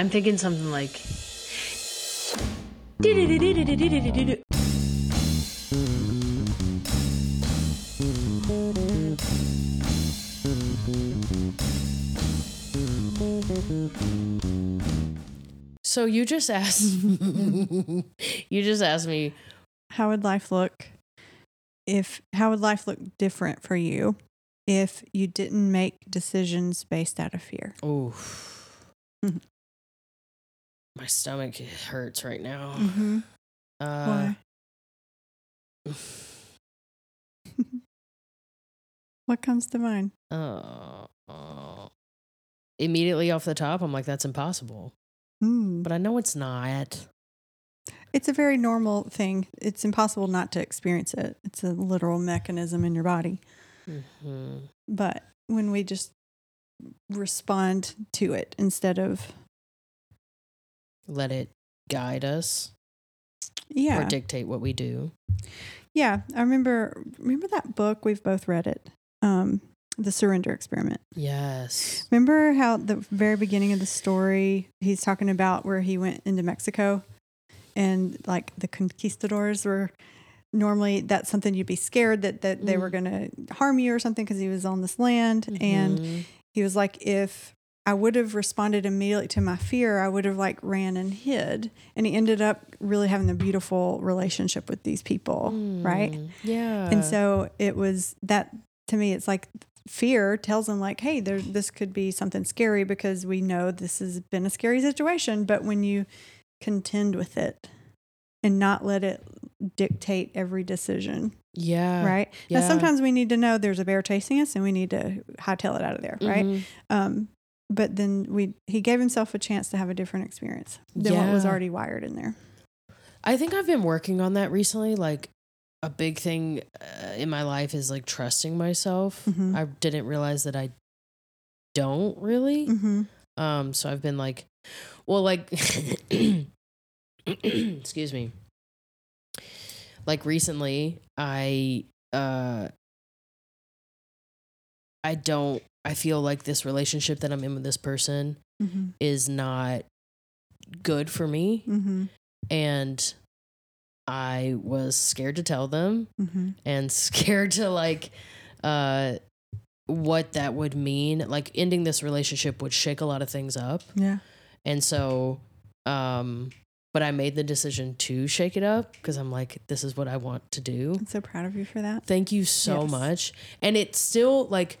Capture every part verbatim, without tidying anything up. I'm thinking something like... So you just asked... you just asked me... How would life look if... How would life look different for you if you didn't make decisions based out of fear? Oh... Mm-hmm. My stomach hurts right now. Mm-hmm. Uh, Why? What comes to mind? Uh, uh, immediately off the top, I'm like, that's impossible. Mm. But I know it's not. It's a very normal thing. It's impossible not to experience it. It's a literal mechanism in your body. Mm-hmm. But when we just respond to it instead of... let it guide us, yeah, or dictate what we do. Yeah, I remember. Remember that book? We've both read it, um, "The Surrender Experiment." Yes. Remember how the very beginning of the story, he's talking about where he went into Mexico, and like the conquistadors were normally that's something you'd be scared that that mm. they were going to harm you or something because he was on this land, mm-hmm. and he was like, if I would have responded immediately to my fear, I would have like ran and hid. And he ended up really having a beautiful relationship with these people. Mm, right. Yeah. And so it was that to me, it's like fear tells them like, hey, there, this could be something scary because we know this has been a scary situation. But when you contend with it and not let it dictate every decision. Yeah. Right. Yeah. Now, sometimes we need to know there's a bear chasing us and we need to hightail it out of there. Right. Mm-hmm. Um, But then we he gave himself a chance to have a different experience than yeah. what was already wired in there. I think I've been working on that recently. Like a big thing uh, in my life is like trusting myself. Mm-hmm. I didn't realize that I don't really. Mm-hmm. Um, so I've been like, well, like, excuse me. Like recently, I uh, I don't. I feel like this relationship that I'm in with this person mm-hmm. is not good for me. Mm-hmm. And I was scared to tell them mm-hmm. and scared to like, uh, what that would mean. Like ending this relationship would shake a lot of things up. Yeah. And so, um, but I made the decision to shake it up because I'm like, this is what I want to do. I'm so proud of you for that. Thank you so yes. much. And it's still like,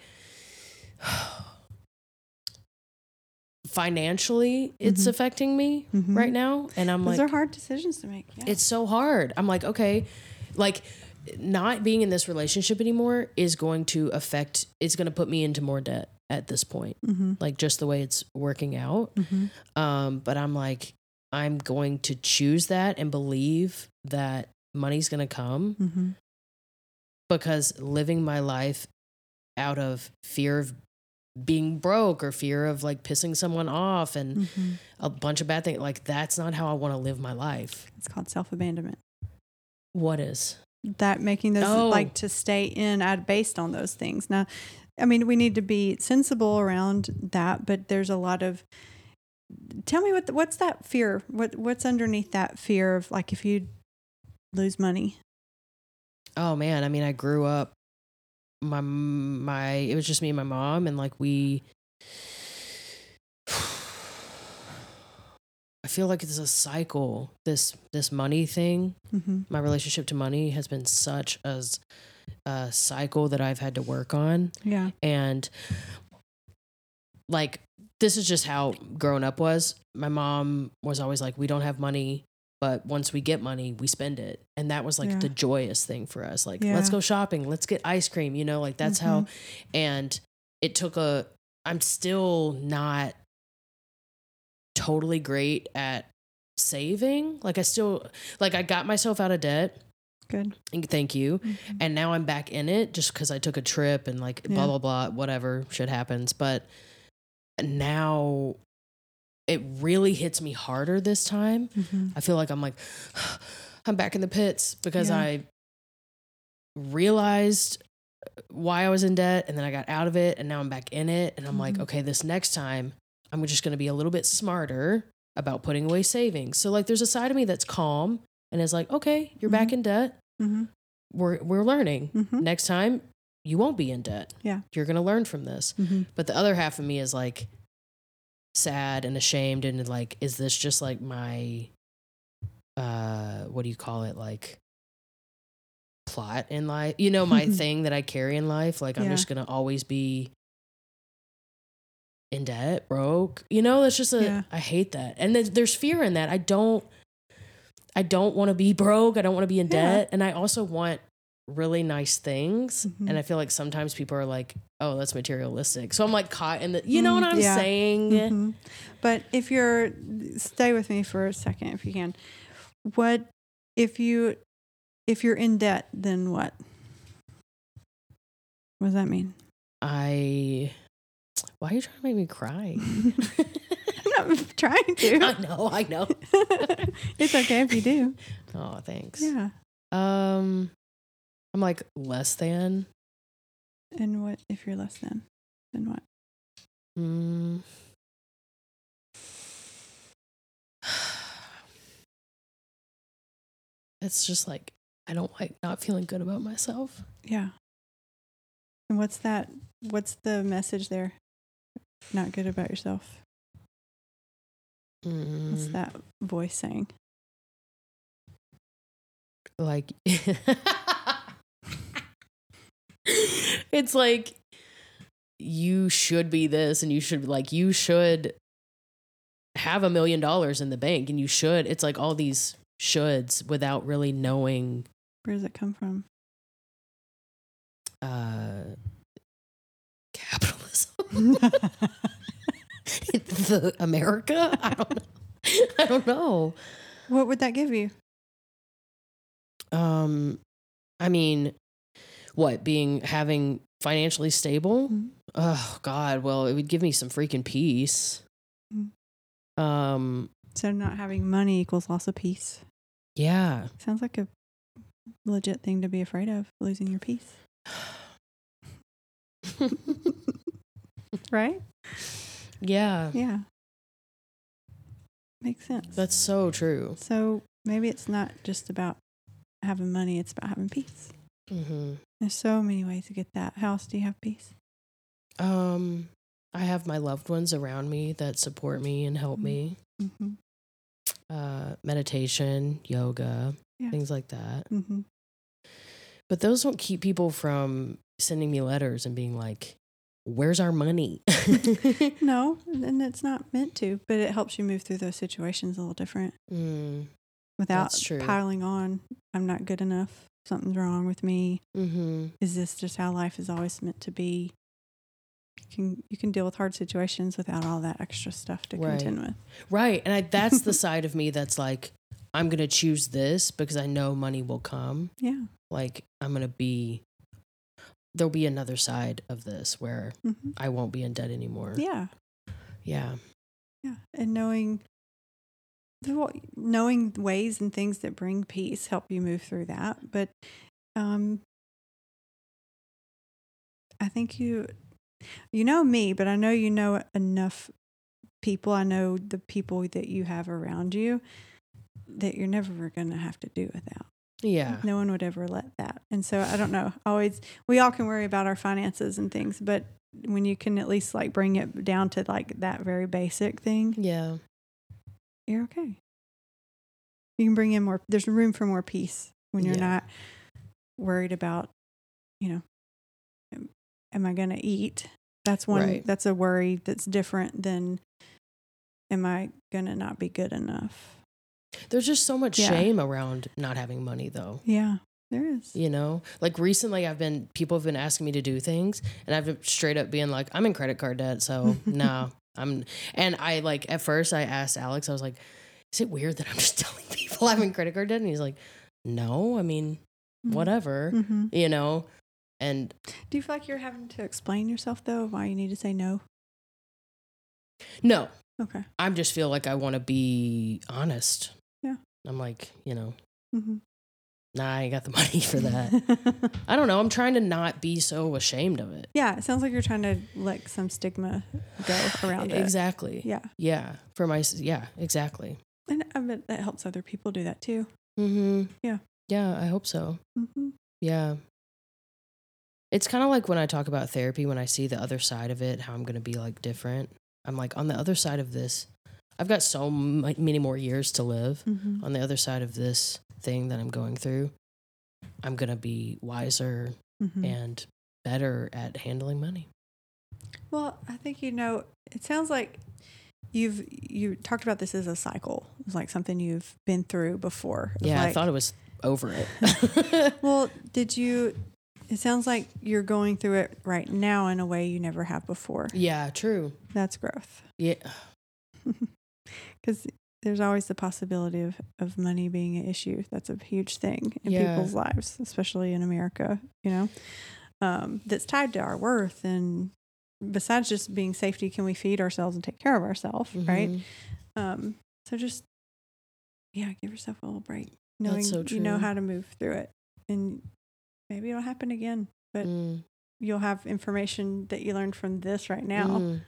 financially it's mm-hmm. affecting me mm-hmm. right now, and I'm those like those are hard decisions to make. Yeah. It's so hard. I'm like, okay, like not being in this relationship anymore is going to affect it's going to put me into more debt at this point, mm-hmm. like just the way it's working out. Mm-hmm. Um, but I'm like, I'm going to choose that and believe that money's going to come mm-hmm. because living my life out of fear of being broke or fear of like pissing someone off and mm-hmm. a bunch of bad things. Like that's not how I want to live my life. It's called self-abandonment. What is that? Making those oh. like to stay in ad based on those things. Now, I mean, we need to be sensible around that, but there's a lot of, tell me what, the, what's that fear? What, what's underneath that fear of like, if you lose money? Oh man. I mean, I grew up, my my it was just me and my mom, and like we I feel like it's a cycle, this this money thing. Mm-hmm. My relationship to money has been such a, a cycle that I've had to work on. Yeah. And like this is just how growing up was. My mom was always like, we don't have money, but once we get money, we spend it. And that was like yeah. the joyous thing for us. Like, yeah. let's go shopping. Let's get ice cream. You know, like that's mm-hmm. how, and it took a, I'm still not totally great at saving. Like I still, like I got myself out of debt. Good. Thank you. Mm-hmm. And now I'm back in it just because I took a trip and like yeah. blah, blah, blah, whatever shit happens. But now it really hits me harder this time. Mm-hmm. I feel like I'm like, I'm back in the pits because yeah. I realized why I was in debt and then I got out of it and now I'm back in it. And I'm mm-hmm. like, okay, this next time I'm just going to be a little bit smarter about putting away savings. So like there's a side of me that's calm and is like, okay, you're mm-hmm. back in debt. Mm-hmm. We're, we're learning. Mm-hmm. Next time you won't be in debt. Yeah. You're going to learn from this. Mm-hmm. But the other half of me is like sad and ashamed. And like, is this just like my, uh, what do you call it? Like plot in life, you know, my thing that I carry in life. Like yeah. I'm just going to always be in debt, broke, you know, that's just a, yeah. I hate that. And th- there's fear in that. I don't, I don't want to be broke. I don't want to be in yeah. debt. And I also want really nice things. Mm-hmm. And I feel like sometimes people are like, oh, that's materialistic. So I'm like caught in the, you know what I'm yeah. saying? Mm-hmm. But if you're, stay with me for a second, if you can, what, if you, if you're in debt, then what? What does that mean? I, why are you trying to make me cry? I'm not trying to. I know, I know. It's okay if you do. Oh, thanks. Yeah. Um, I'm like less than. And what if you're less than? Then what? Mm. It's just like, I don't like not feeling good about myself. Yeah. And what's that? What's the message there? Not good about yourself. Mm. What's that voice saying? Like, it's like, you should be this and you should like, you should have a million dollars in the bank and you should, it's like all these shoulds without really knowing. Where does it come from? Uh, capitalism. The America? I don't know. I don't know. What would that give you? Um, I mean, what being having financially stable? Mm-hmm. Oh God. Well, it would give me some freaking peace. Mm-hmm. Um, so not having money equals loss of peace. Yeah. Sounds like a legit thing to be afraid of, losing your peace. Right? Yeah. Yeah. Makes sense. That's so true. So maybe it's not just about having money, it's about having peace. Mm-hmm. There's so many ways to get that. How else do you have peace? Um, I have my loved ones around me that support me and help mm-hmm. me. Mm-hmm. Uh, meditation, yoga, yeah. things like that. Mm-hmm. But those don't keep people from sending me letters and being like, where's our money? No, and it's not meant to, but it helps you move through those situations a little different mm, without piling on. I'm not good enough. Something's wrong with me. Mm-hmm. Is this just how life is always meant to be? You can, you can deal with hard situations without all that extra stuff to right. contend with. Right. And I, that's the side of me that's like, I'm going to choose this because I know money will come. Yeah. Like I'm going to be, there'll be another side of this where mm-hmm. I won't be in debt anymore. Yeah. Yeah. Yeah. And knowing, knowing ways and things that bring peace help you move through that. But, um, I think you, you know me, but I know, you know, enough people, I know the people that you have around you that you're never going to have to do without. Yeah. No one would ever let that. And so I don't know. Always, we all can worry about our finances and things, but when you can at least like bring it down to like that very basic thing. Yeah. You're okay. You can bring in more, there's room for more peace when you're yeah. not worried about, you know, am, am I going to eat? That's one, right. that's a worry that's different than am I going to not be good enough? There's just so much yeah. shame around not having money, though. Yeah, there is. You know, like recently I've been, people have been asking me to do things and I've been straight up being like, I'm in credit card debt. So nah, I'm, and I like, at first I asked Alex, I was like, is it weird that I'm just telling people I'm in credit card debt? And he's like, no, I mean, mm-hmm. whatever, mm-hmm. you know? And do you feel like you're having to explain yourself though, why you need to say no? No. Okay. I just feel like I want to be honest. I'm like, you know, mm-hmm. nah, I ain't got the money for that. I don't know. I'm trying to not be so ashamed of it. Yeah. It sounds like you're trying to let some stigma go around it. Exactly. Yeah. Yeah. For my, yeah, exactly. And I bet that helps other people do that too. Mm-hmm. Yeah. Yeah. I hope so. Mm-hmm. Yeah. It's kind of like when I talk about therapy, when I see the other side of it, how I'm going to be like different. I'm like, on the other side of this, I've got so m- many more years to live. Mm-hmm. On the other side of this thing that I'm going through, I'm going to be wiser mm-hmm. and better at handling money. Well, I think, you know, it sounds like you've, you talked about this as a cycle. It's like something you've been through before. Yeah. Like, I thought it was over it. Well, did you... It sounds like you're going through it right now in a way you never have before. Yeah, true. That's growth. Yeah. Because there's always the possibility of, of money being an issue. That's a huge thing in yeah. people's lives, especially in America, you know, um, that's tied to our worth. And besides just being safety, can we feed ourselves and take care of ourselves, mm-hmm. right? Um, so just, yeah, give yourself a little break. Knowing that's so true. You know how to move through it. And maybe it'll happen again, but mm. you'll have information that you learned from this right now mm.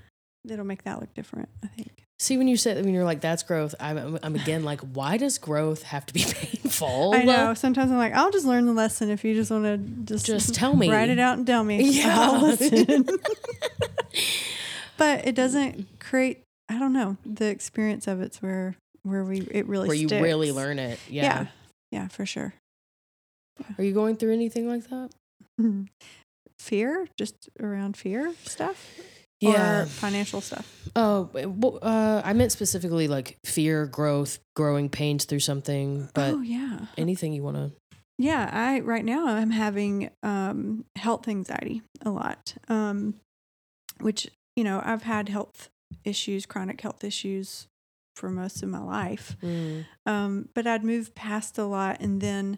that'll make that look different, I think. See, when you said, when you're like, that's growth, I'm, I'm again like, why does growth have to be painful? I know. Sometimes I'm like, I'll just learn the lesson if you just want to just, just tell me. Write it out and tell me. Yeah. I'll listen. But it doesn't create, I don't know, the experience of it's where, where we, it really Where sticks. You really learn it. Yeah. Yeah, yeah, for sure. Are you going through anything like that? Fear, just around fear stuff? Yeah. Or financial stuff? Oh, well, uh, I meant specifically like fear, growth, growing pains through something. But oh, yeah. Anything you want to... Yeah, I right now I'm having um, health anxiety a lot, um, which, you know, I've had health issues, chronic health issues for most of my life. Mm. Um, but I'd moved past a lot, and then...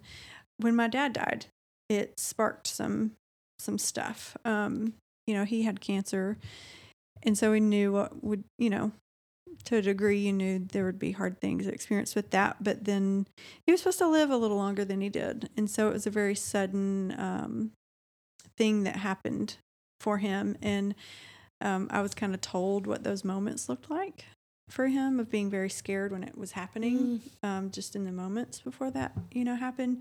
When my dad died, it sparked some some stuff. Um, you know, he had cancer, and so we knew what would, you know, to a degree, you knew there would be hard things experienced with that. But then he was supposed to live a little longer than he did, and so it was a very sudden um, thing that happened for him. And um, I was kind of told what those moments looked like for him, of being very scared when it was happening, mm. um, just in the moments before that, you know, happened.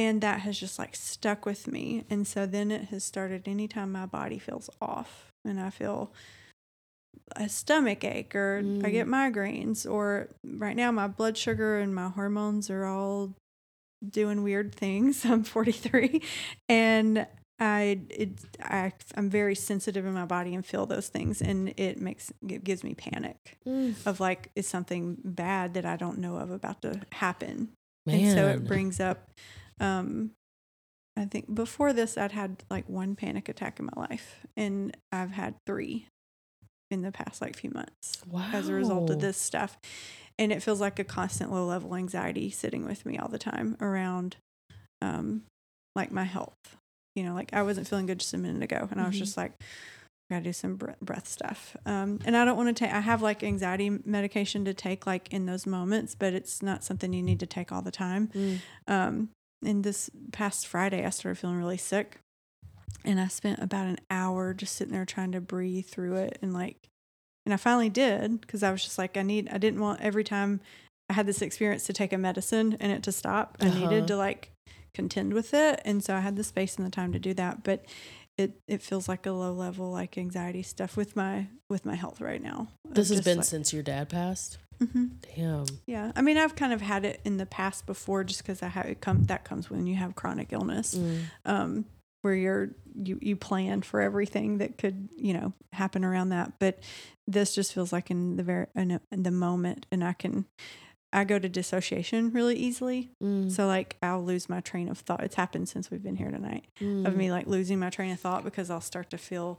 And that has just like stuck with me. And so then it has started anytime my body feels off and I feel a stomach ache or mm. I get migraines, or right now my blood sugar and my hormones are all doing weird things. I'm forty-three and I, it, I, I'm very sensitive in my body and feel those things. And it makes, it gives me panic mm. of like, is something bad that I don't know of about to happen? Man. And so it brings up, um, I think before this, I'd had like one panic attack in my life, and I've had three in the past like few months wow. as a result of this stuff. And it feels like a constant low level anxiety sitting with me all the time around, um, like my health. You know, like I wasn't feeling good just a minute ago, and I was mm-hmm. just like, I gotta do some breath stuff. Um, and I don't want to take, I have like anxiety medication to take like in those moments, but it's not something you need to take all the time. Mm. Um, and this past Friday, I started feeling really sick, and I spent about an hour just sitting there trying to breathe through it. And like, and I finally did, because I was just like, I need, I didn't want every time I had this experience to take a medicine and it to stop. I uh-huh. needed to like contend with it, and so I had the space and the time to do that, but it it feels like a low level like anxiety stuff with my with my health right now. This has been like, since your dad passed? Mm-hmm. Damn. Yeah, I mean, I've kind of had it in the past before, just because I have it come that comes when you have chronic illness, mm. um where you're you you plan for everything that could, you know, happen around that. But this just feels like in the very in, in the moment, and I can I go to dissociation really easily. Mm. So like I'll lose my train of thought. It's happened since we've been here tonight mm. of me like losing my train of thought, because I'll start to feel,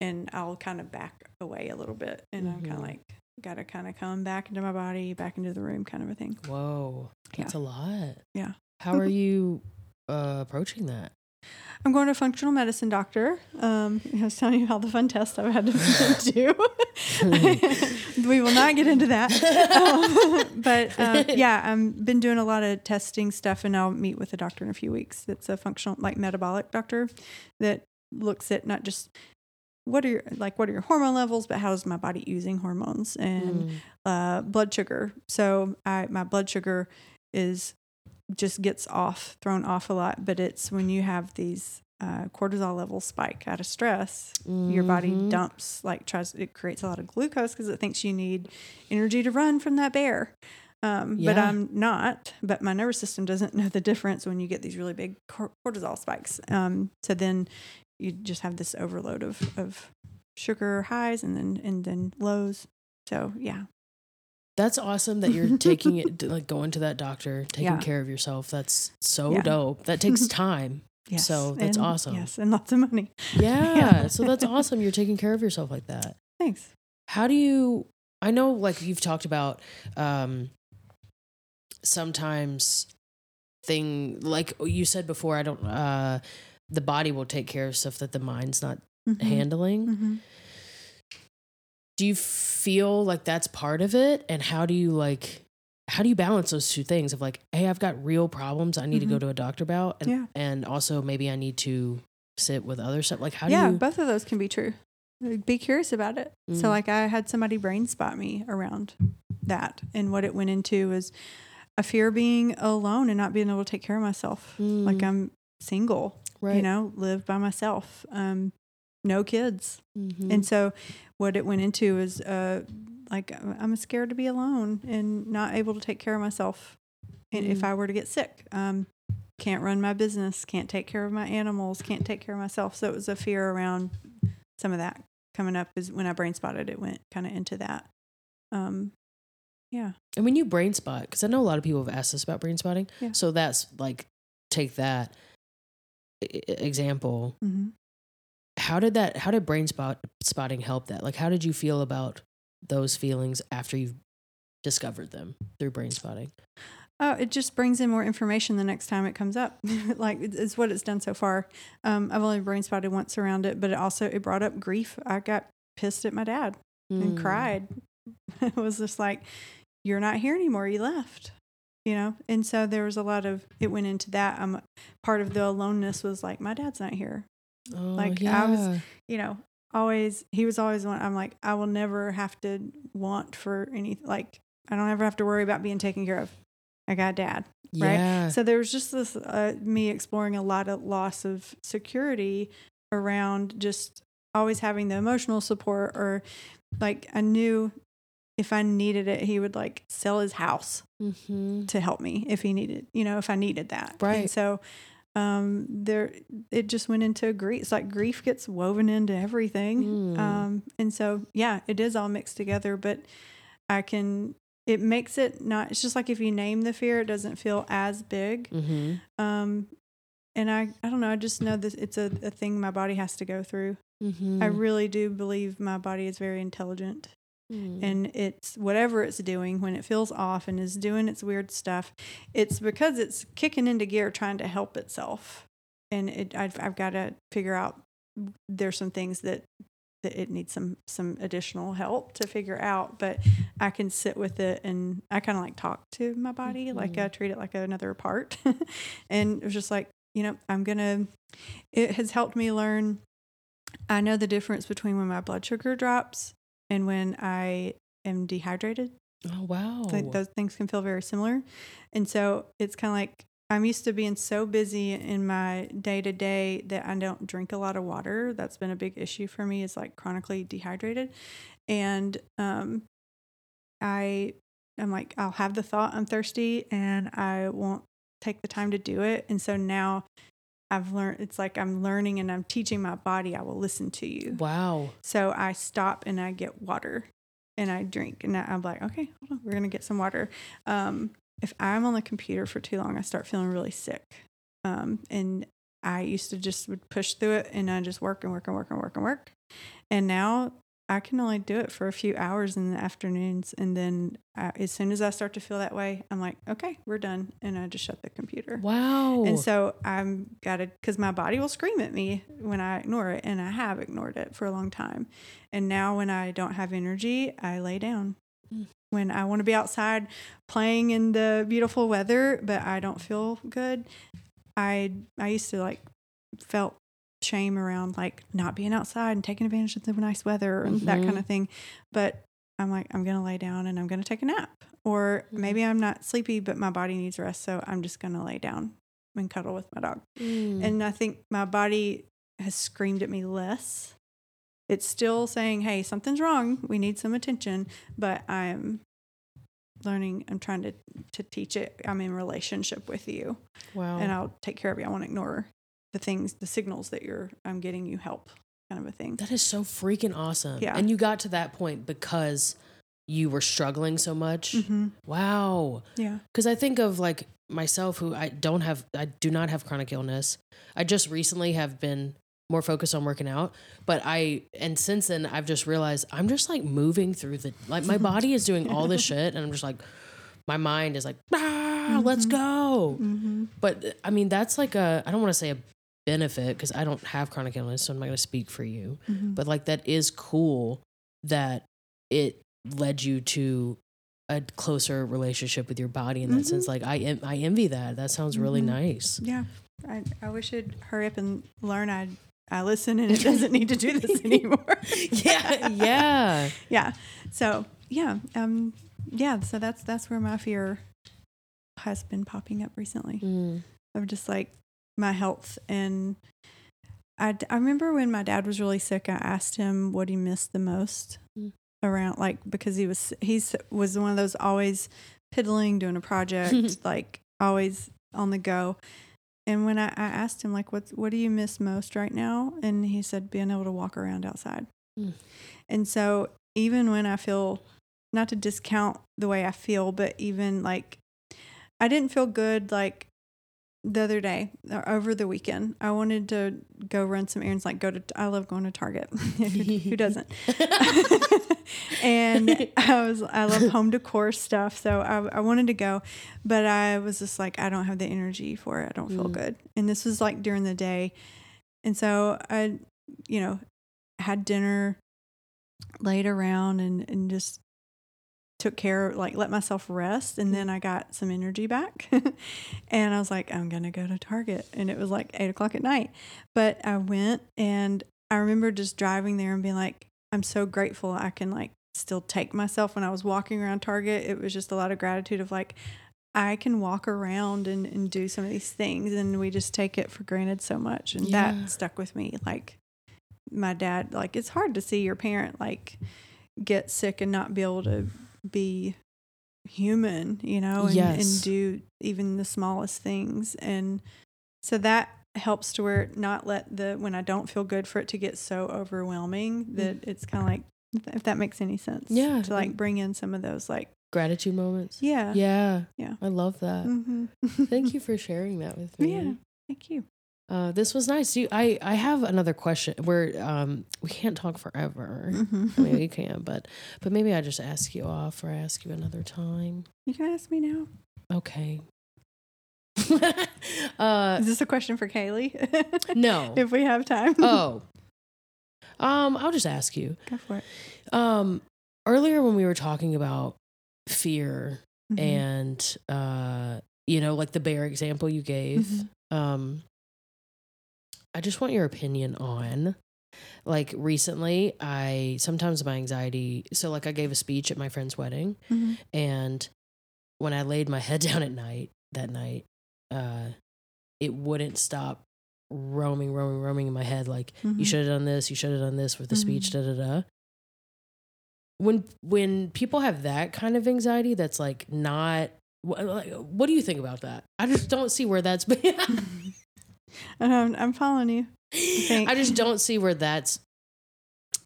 and I'll kind of back away a little bit, and mm-hmm. I'm kind of like, got to kind of come back into my body, back into the room kind of a thing. Whoa. That's yeah. a lot. Yeah. How are you uh, approaching that? I'm going to a functional medicine doctor. Um, I was telling you all the fun tests I've had to do. We will not get into that. Um, but um, yeah, I've been doing a lot of testing stuff, and I'll meet with a doctor in a few weeks. That's a functional, like metabolic doctor that looks at not just what are your, like, what are your hormone levels, but how is my body using hormones and mm. uh, blood sugar. So I, my blood sugar is just gets off, thrown off a lot, but it's when you have these uh, cortisol levels spike out of stress, mm-hmm. your body dumps, like tries, it creates a lot of glucose because it thinks you need energy to run from that bear. Um, yeah. But I'm not, but my nervous system doesn't know the difference when you get these really big cor- cortisol spikes. Um, so then you just have this overload of, of sugar highs and then, and then lows. So yeah. That's awesome that you're taking it, like going to that doctor, taking yeah. care of yourself. That's so yeah. dope. That takes time. Yes. So that's and, awesome. Yes, and lots of money. Yeah. yeah. So that's awesome. You're taking care of yourself like that. Thanks. How do you, I know like you've talked about um, sometimes thing, like you said before, I don't, uh, the body will take care of stuff that the mind's not mm-hmm. handling. Mm-hmm. Do you feel like that's part of it? And how do you like, how do you balance those two things of like, hey, I've got real problems I need mm-hmm. to go to a doctor about. And, yeah. and also maybe I need to sit with other stuff. Like how yeah, do you? Yeah, both of those can be true. Be curious about it. Mm-hmm. So like I had somebody brain spot me around that. And what it went into was a fear of being alone and not being able to take care of myself. Mm-hmm. Like I'm single, right. you know, live by myself. Um, No kids. Mm-hmm. And so what it went into is uh, like I'm scared to be alone and not able to take care of myself. And mm-hmm. if I were to get sick, um, can't run my business, can't take care of my animals, can't take care of myself. So it was a fear around some of that coming up is when I brain spotted, it went kind of into that. Um, yeah. And when you brain spot, because I know a lot of people have asked us about brain spotting. Yeah. So that's like, take that I- example. Mm-hmm. How did that, how did brain spot, spotting help that? Like, how did you feel about those feelings after you've discovered them through brain spotting? Oh, it just brings in more information the next time it comes up. Like it's what it's done so far. Um, I've only brain spotted once around it, but it also, it brought up grief. I got pissed at my dad mm. and cried. It was just like, you're not here anymore. You left, you know? And so there was a lot of, it went into that. Um, part of the aloneness was like, my dad's not here. Oh, like yeah. I was, you know, always, he was always one. I'm like, I will never have to want for anything. Like I don't ever have to worry about being taken care of. I got dad. Yeah. Right. So there was just this, uh, me exploring a lot of loss of security around just always having the emotional support or like I knew if I needed it, he would like sell his house mm-hmm. to help me if he needed, you know, if I needed that. Right. And so Um, there, it just went into grief. It's like grief gets woven into everything. Mm. Um, and so, yeah, it is all mixed together, but I can, it makes it not, it's just like if you name the fear, it doesn't feel as big. Mm-hmm. Um, and I, I don't know, I just know that it's a, a thing my body has to go through. Mm-hmm. I really do believe my body is very intelligent. And it's whatever it's doing when it feels off and is doing its weird stuff, it's because it's kicking into gear trying to help itself. And it, I've, I've got to figure out there's some things that, that it needs some, some additional help to figure out, but I can sit with it and I kind of like talk to my body. Mm-hmm. Like I treat it like another part. And it was just like, you know, I'm going to, it has helped me learn. I know the difference between when my blood sugar drops and when I am dehydrated. Oh, wow. Th- those things can feel very similar. And so it's kind of like I'm used to being so busy in my day-to-day that I don't drink a lot of water. That's been a big issue for me is like chronically dehydrated. And um, I am like, I'll have the thought I'm thirsty and I won't take the time to do it. And so now I've learned, it's like I'm learning and I'm teaching my body, I will listen to you. Wow. So I stop and I get water and I drink and I'm like, okay, hold on, we're going to get some water. Um, if I'm on the computer for too long, I start feeling really sick. Um, and I used to just would push through it and I just work and work and work and work and work. And now I can only do it for a few hours in the afternoons. And then I, as soon as I start to feel that way, I'm like, okay, we're done. And I just shut the computer. Wow. And so I'm got to, because my body will scream at me when I ignore it. And I have ignored it for a long time. And now when I don't have energy, I lay down. Mm. When I want to be outside playing in the beautiful weather, but I don't feel good. I, I used to like felt shame around like not being outside and taking advantage of the nice weather and mm-hmm. that kind of thing. But I'm like, I'm going to lay down and I'm going to take a nap, or mm-hmm. maybe I'm not sleepy, but my body needs rest. So I'm just going to lay down and cuddle with my dog. Mm. And I think my body has screamed at me less. It's still saying, hey, something's wrong. We need some attention, but I'm learning. I'm trying to, to teach it. I'm in relationship with you. Wow. And I'll take care of you. I won't ignore the things, the signals that you're, I'm getting you help kind of a thing. That is so freaking awesome. Yeah. And you got to that point because you were struggling so much. Mm-hmm. Wow. Yeah. Cause I think of like myself who I don't have, I do not have chronic illness. I just recently have been more focused on working out, but I, and since then I've just realized I'm just like moving through the, like my body is doing all this shit. And I'm just like, my mind is like, ah, mm-hmm. let's go. Mm-hmm. But I mean, that's like a, I don't want to say a benefit because I don't have chronic illness, so I'm not going to speak for you, mm-hmm. but like that is cool that it led you to a closer relationship with your body in that mm-hmm. sense. Like I en- I envy that. That sounds really mm-hmm. nice. Yeah. I, I wish I'd hurry up and learn I I listen and it doesn't need to do this anymore. yeah. Yeah. yeah. So yeah. Um, yeah. So that's, that's where my fear has been popping up recently. Mm. I'm just like, my health. And I, I remember when my dad was really sick, I asked him what he missed the most mm. around, like, because he was, he's was one of those always piddling, doing a project, like always on the go. And when I, I asked him, like, what's, what do you miss most right now? And he said, being able to walk around outside. Mm. And so even when I feel, not to discount the way I feel, but even like, I didn't feel good, like, the other day, or over the weekend, I wanted to go run some errands, like go to, I love going to Target. Who doesn't? And I was, I love home decor stuff. So I, I wanted to go, but I was just like, I don't have the energy for it. I don't feel mm. good. And this was like during the day. And so I, you know, had dinner, laid around and, and just took care, like let myself rest. And then I got some energy back and I was like, I'm going to go to Target. And it was like eight o'clock at night, but I went and I remember just driving there and being like, I'm so grateful I can like still take myself. When I was walking around Target, it was just a lot of gratitude of like, I can walk around and, and do some of these things. And we just take it for granted so much. And yeah. that stuck with me. Like my dad, like it's hard to see your parent, like get sick and not be able to be human, you know, and, yes. and do even the smallest things. And so that helps to where not let the, when I don't feel good, for it to get so overwhelming that mm. it's kind of like, if that makes any sense. Yeah. To like bring in some of those like gratitude moments. Yeah. Yeah. Yeah. I love that. Mm-hmm. Thank you for sharing that with me. Yeah. Thank you. Uh, this was nice. You, I, I have another question where, um, we can't talk forever. Mm-hmm. I mean, we can, but, but maybe I just ask you off or ask you another time. You can ask me now. Okay. uh, Is this a question for Kaylee? No. If we have time. Oh, um, I'll just ask you. Go for it. Um, earlier when we were talking about fear mm-hmm. and, uh, you know, like the bear example you gave, mm-hmm. um, I just want your opinion on, like recently I, sometimes my anxiety, so like I gave a speech at my friend's wedding mm-hmm. and when I laid my head down at night, that night, uh, it wouldn't stop roaming, roaming, roaming in my head. Like mm-hmm. you should have done this, you should have done this with the mm-hmm. speech, da, da, da. When, when people have that kind of anxiety, that's like not, what, what do you think about that? I just don't see where that's been. Um, I'm following you. I, I just don't see where that's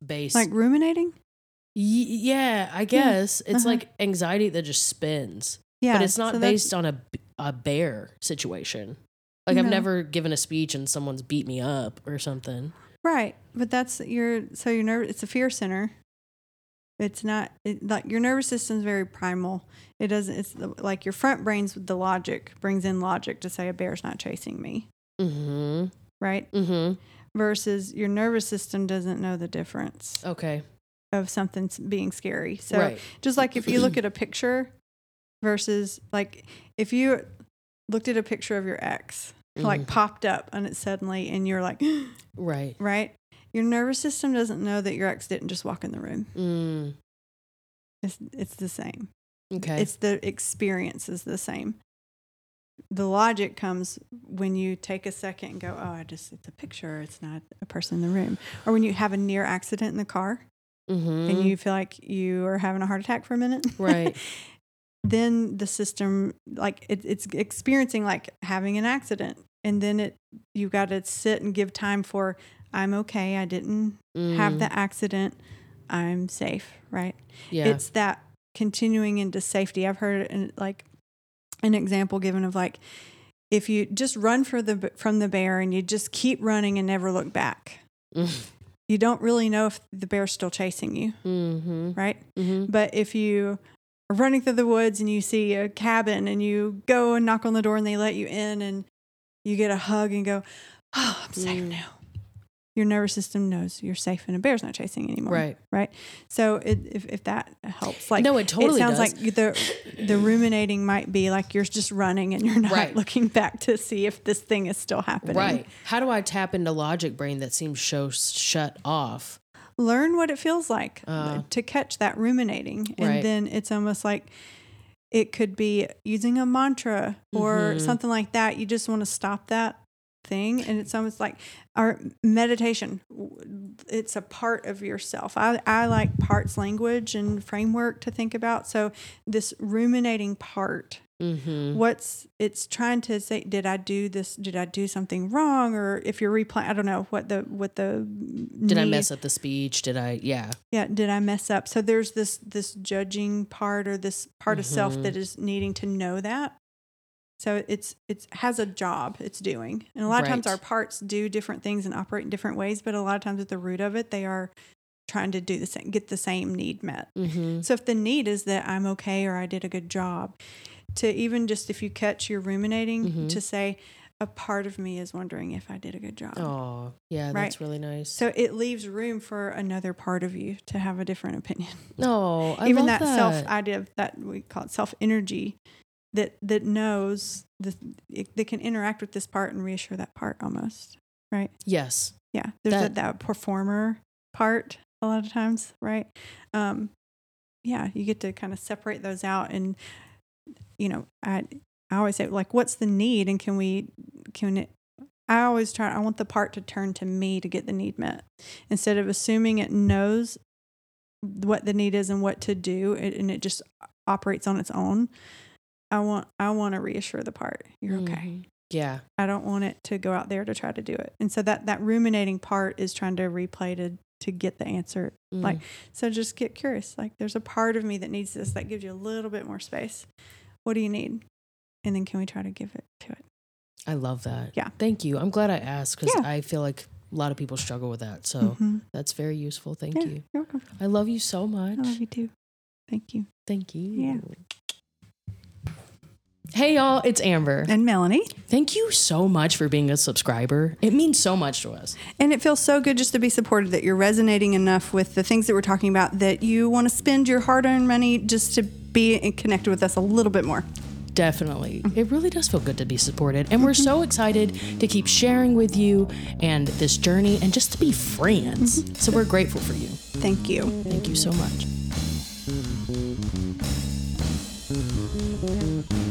based. Like ruminating? Y- yeah, I guess. Yeah. It's uh-huh. like anxiety that just spins. Yeah. But it's not so based on a, a bear situation. Like no. I've never given a speech and someone's beat me up or something. Right. But that's your, so you're nervous. It's a fear center. It's not it, like your nervous system's very primal. It doesn't. It's the, like your front brain's with the logic brings in logic to say a bear's not chasing me, mm-hmm. right? Mm-hmm. Versus your nervous system doesn't know the difference. Okay. Of something being scary. So right. just like if you look at a picture versus like if you looked at a picture of your ex, mm-hmm. like popped up and it suddenly and you're like, right, right. Your nervous system doesn't know that your ex didn't just walk in the room. Mm. It's it's the same. Okay. It's the experience is the same. The logic comes when you take a second and go, oh, I just it's a picture. It's not a person in the room. Or when you have a near accident in the car mm-hmm. and you feel like you are having a heart attack for a minute. Right. Then the system, like it, it's experiencing like having an accident. And then it you got to sit and give time for I'm okay. I didn't mm. have the accident. I'm safe, right? Yeah. It's that continuing into safety. I've heard an, like an example given of like if you just run for the from the bear and you just keep running and never look back, mm. you don't really know if the bear's still chasing you, mm-hmm. right? Mm-hmm. But if you are running through the woods and you see a cabin and you go and knock on the door and they let you in and you get a hug and go, oh, I'm safe mm. now. Your nervous system knows you're safe and a bear's not chasing anymore. Right. Right. So it, if, if that helps, like, no, it totally it sounds does. Like the, the ruminating might be like, you're just running and you're not right. looking back to see if this thing is still happening. Right. How do I tap into logic brain that seems so shut off? Learn what it feels like uh, to catch that ruminating. And right. then it's almost like it could be using a mantra or mm-hmm. something like that. You just want to stop that thing. And it's almost like our meditation, it's a part of yourself. I, I like parts language and framework to think about. So this ruminating part, mm-hmm. what's it's trying to say, did I do this? Did I do something wrong? Or if you're replaying, I don't know what the, what the, did need. I mess up the speech? Did I, yeah. Yeah. Did I mess up? So there's this, this judging part or this part mm-hmm. of self that is needing to know that. So it's it's has a job it's doing. And a lot of right. times our parts do different things and operate in different ways, but a lot of times at the root of it, they are trying to do the same, get the same need met. Mm-hmm. So if the need is that I'm okay or I did a good job, to even just if you catch your ruminating, mm-hmm. to say a part of me is wondering if I did a good job. Oh, yeah, right? That's really nice. So it leaves room for another part of you to have a different opinion. Oh, I even love that. Even that self idea of that we call it self energy. That that knows that they can interact with this part and reassure that part almost, right? Yes. Yeah. There's that, that, that performer part a lot of times, right? Um, yeah. You get to kind of separate those out and, you know, I I always say like, what's the need and can we, can it, I always try, I want the part to turn to me to get the need met instead of assuming it knows what the need is and what to do it, and it just operates on its own. I want I want to reassure the part. You're okay. Mm-hmm. Yeah. I don't want it to go out there to try to do it. And so that, that ruminating part is trying to replay to, to get the answer. Mm. Like, so just get curious. Like there's a part of me that needs this. That gives you a little bit more space. What do you need? And then can we try to give it to it? I love that. Yeah. Thank you. I'm glad I asked because yeah. I feel like a lot of people struggle with that. So mm-hmm. that's very useful. Thank yeah, you. You're welcome. I love you so much. I love you too. Thank you. Thank you. Yeah. Hey y'all, it's Amber. And Melanie. Thank you so much for being a subscriber. It means so much to us. And it feels so good just to be supported that you're resonating enough with the things that we're talking about that you want to spend your hard-earned money just to be connected with us a little bit more. Definitely. Mm-hmm. It really does feel good to be supported. And we're mm-hmm. so excited to keep sharing with you and this journey and just to be friends. Mm-hmm. So we're grateful for you. Thank you. Thank you so much.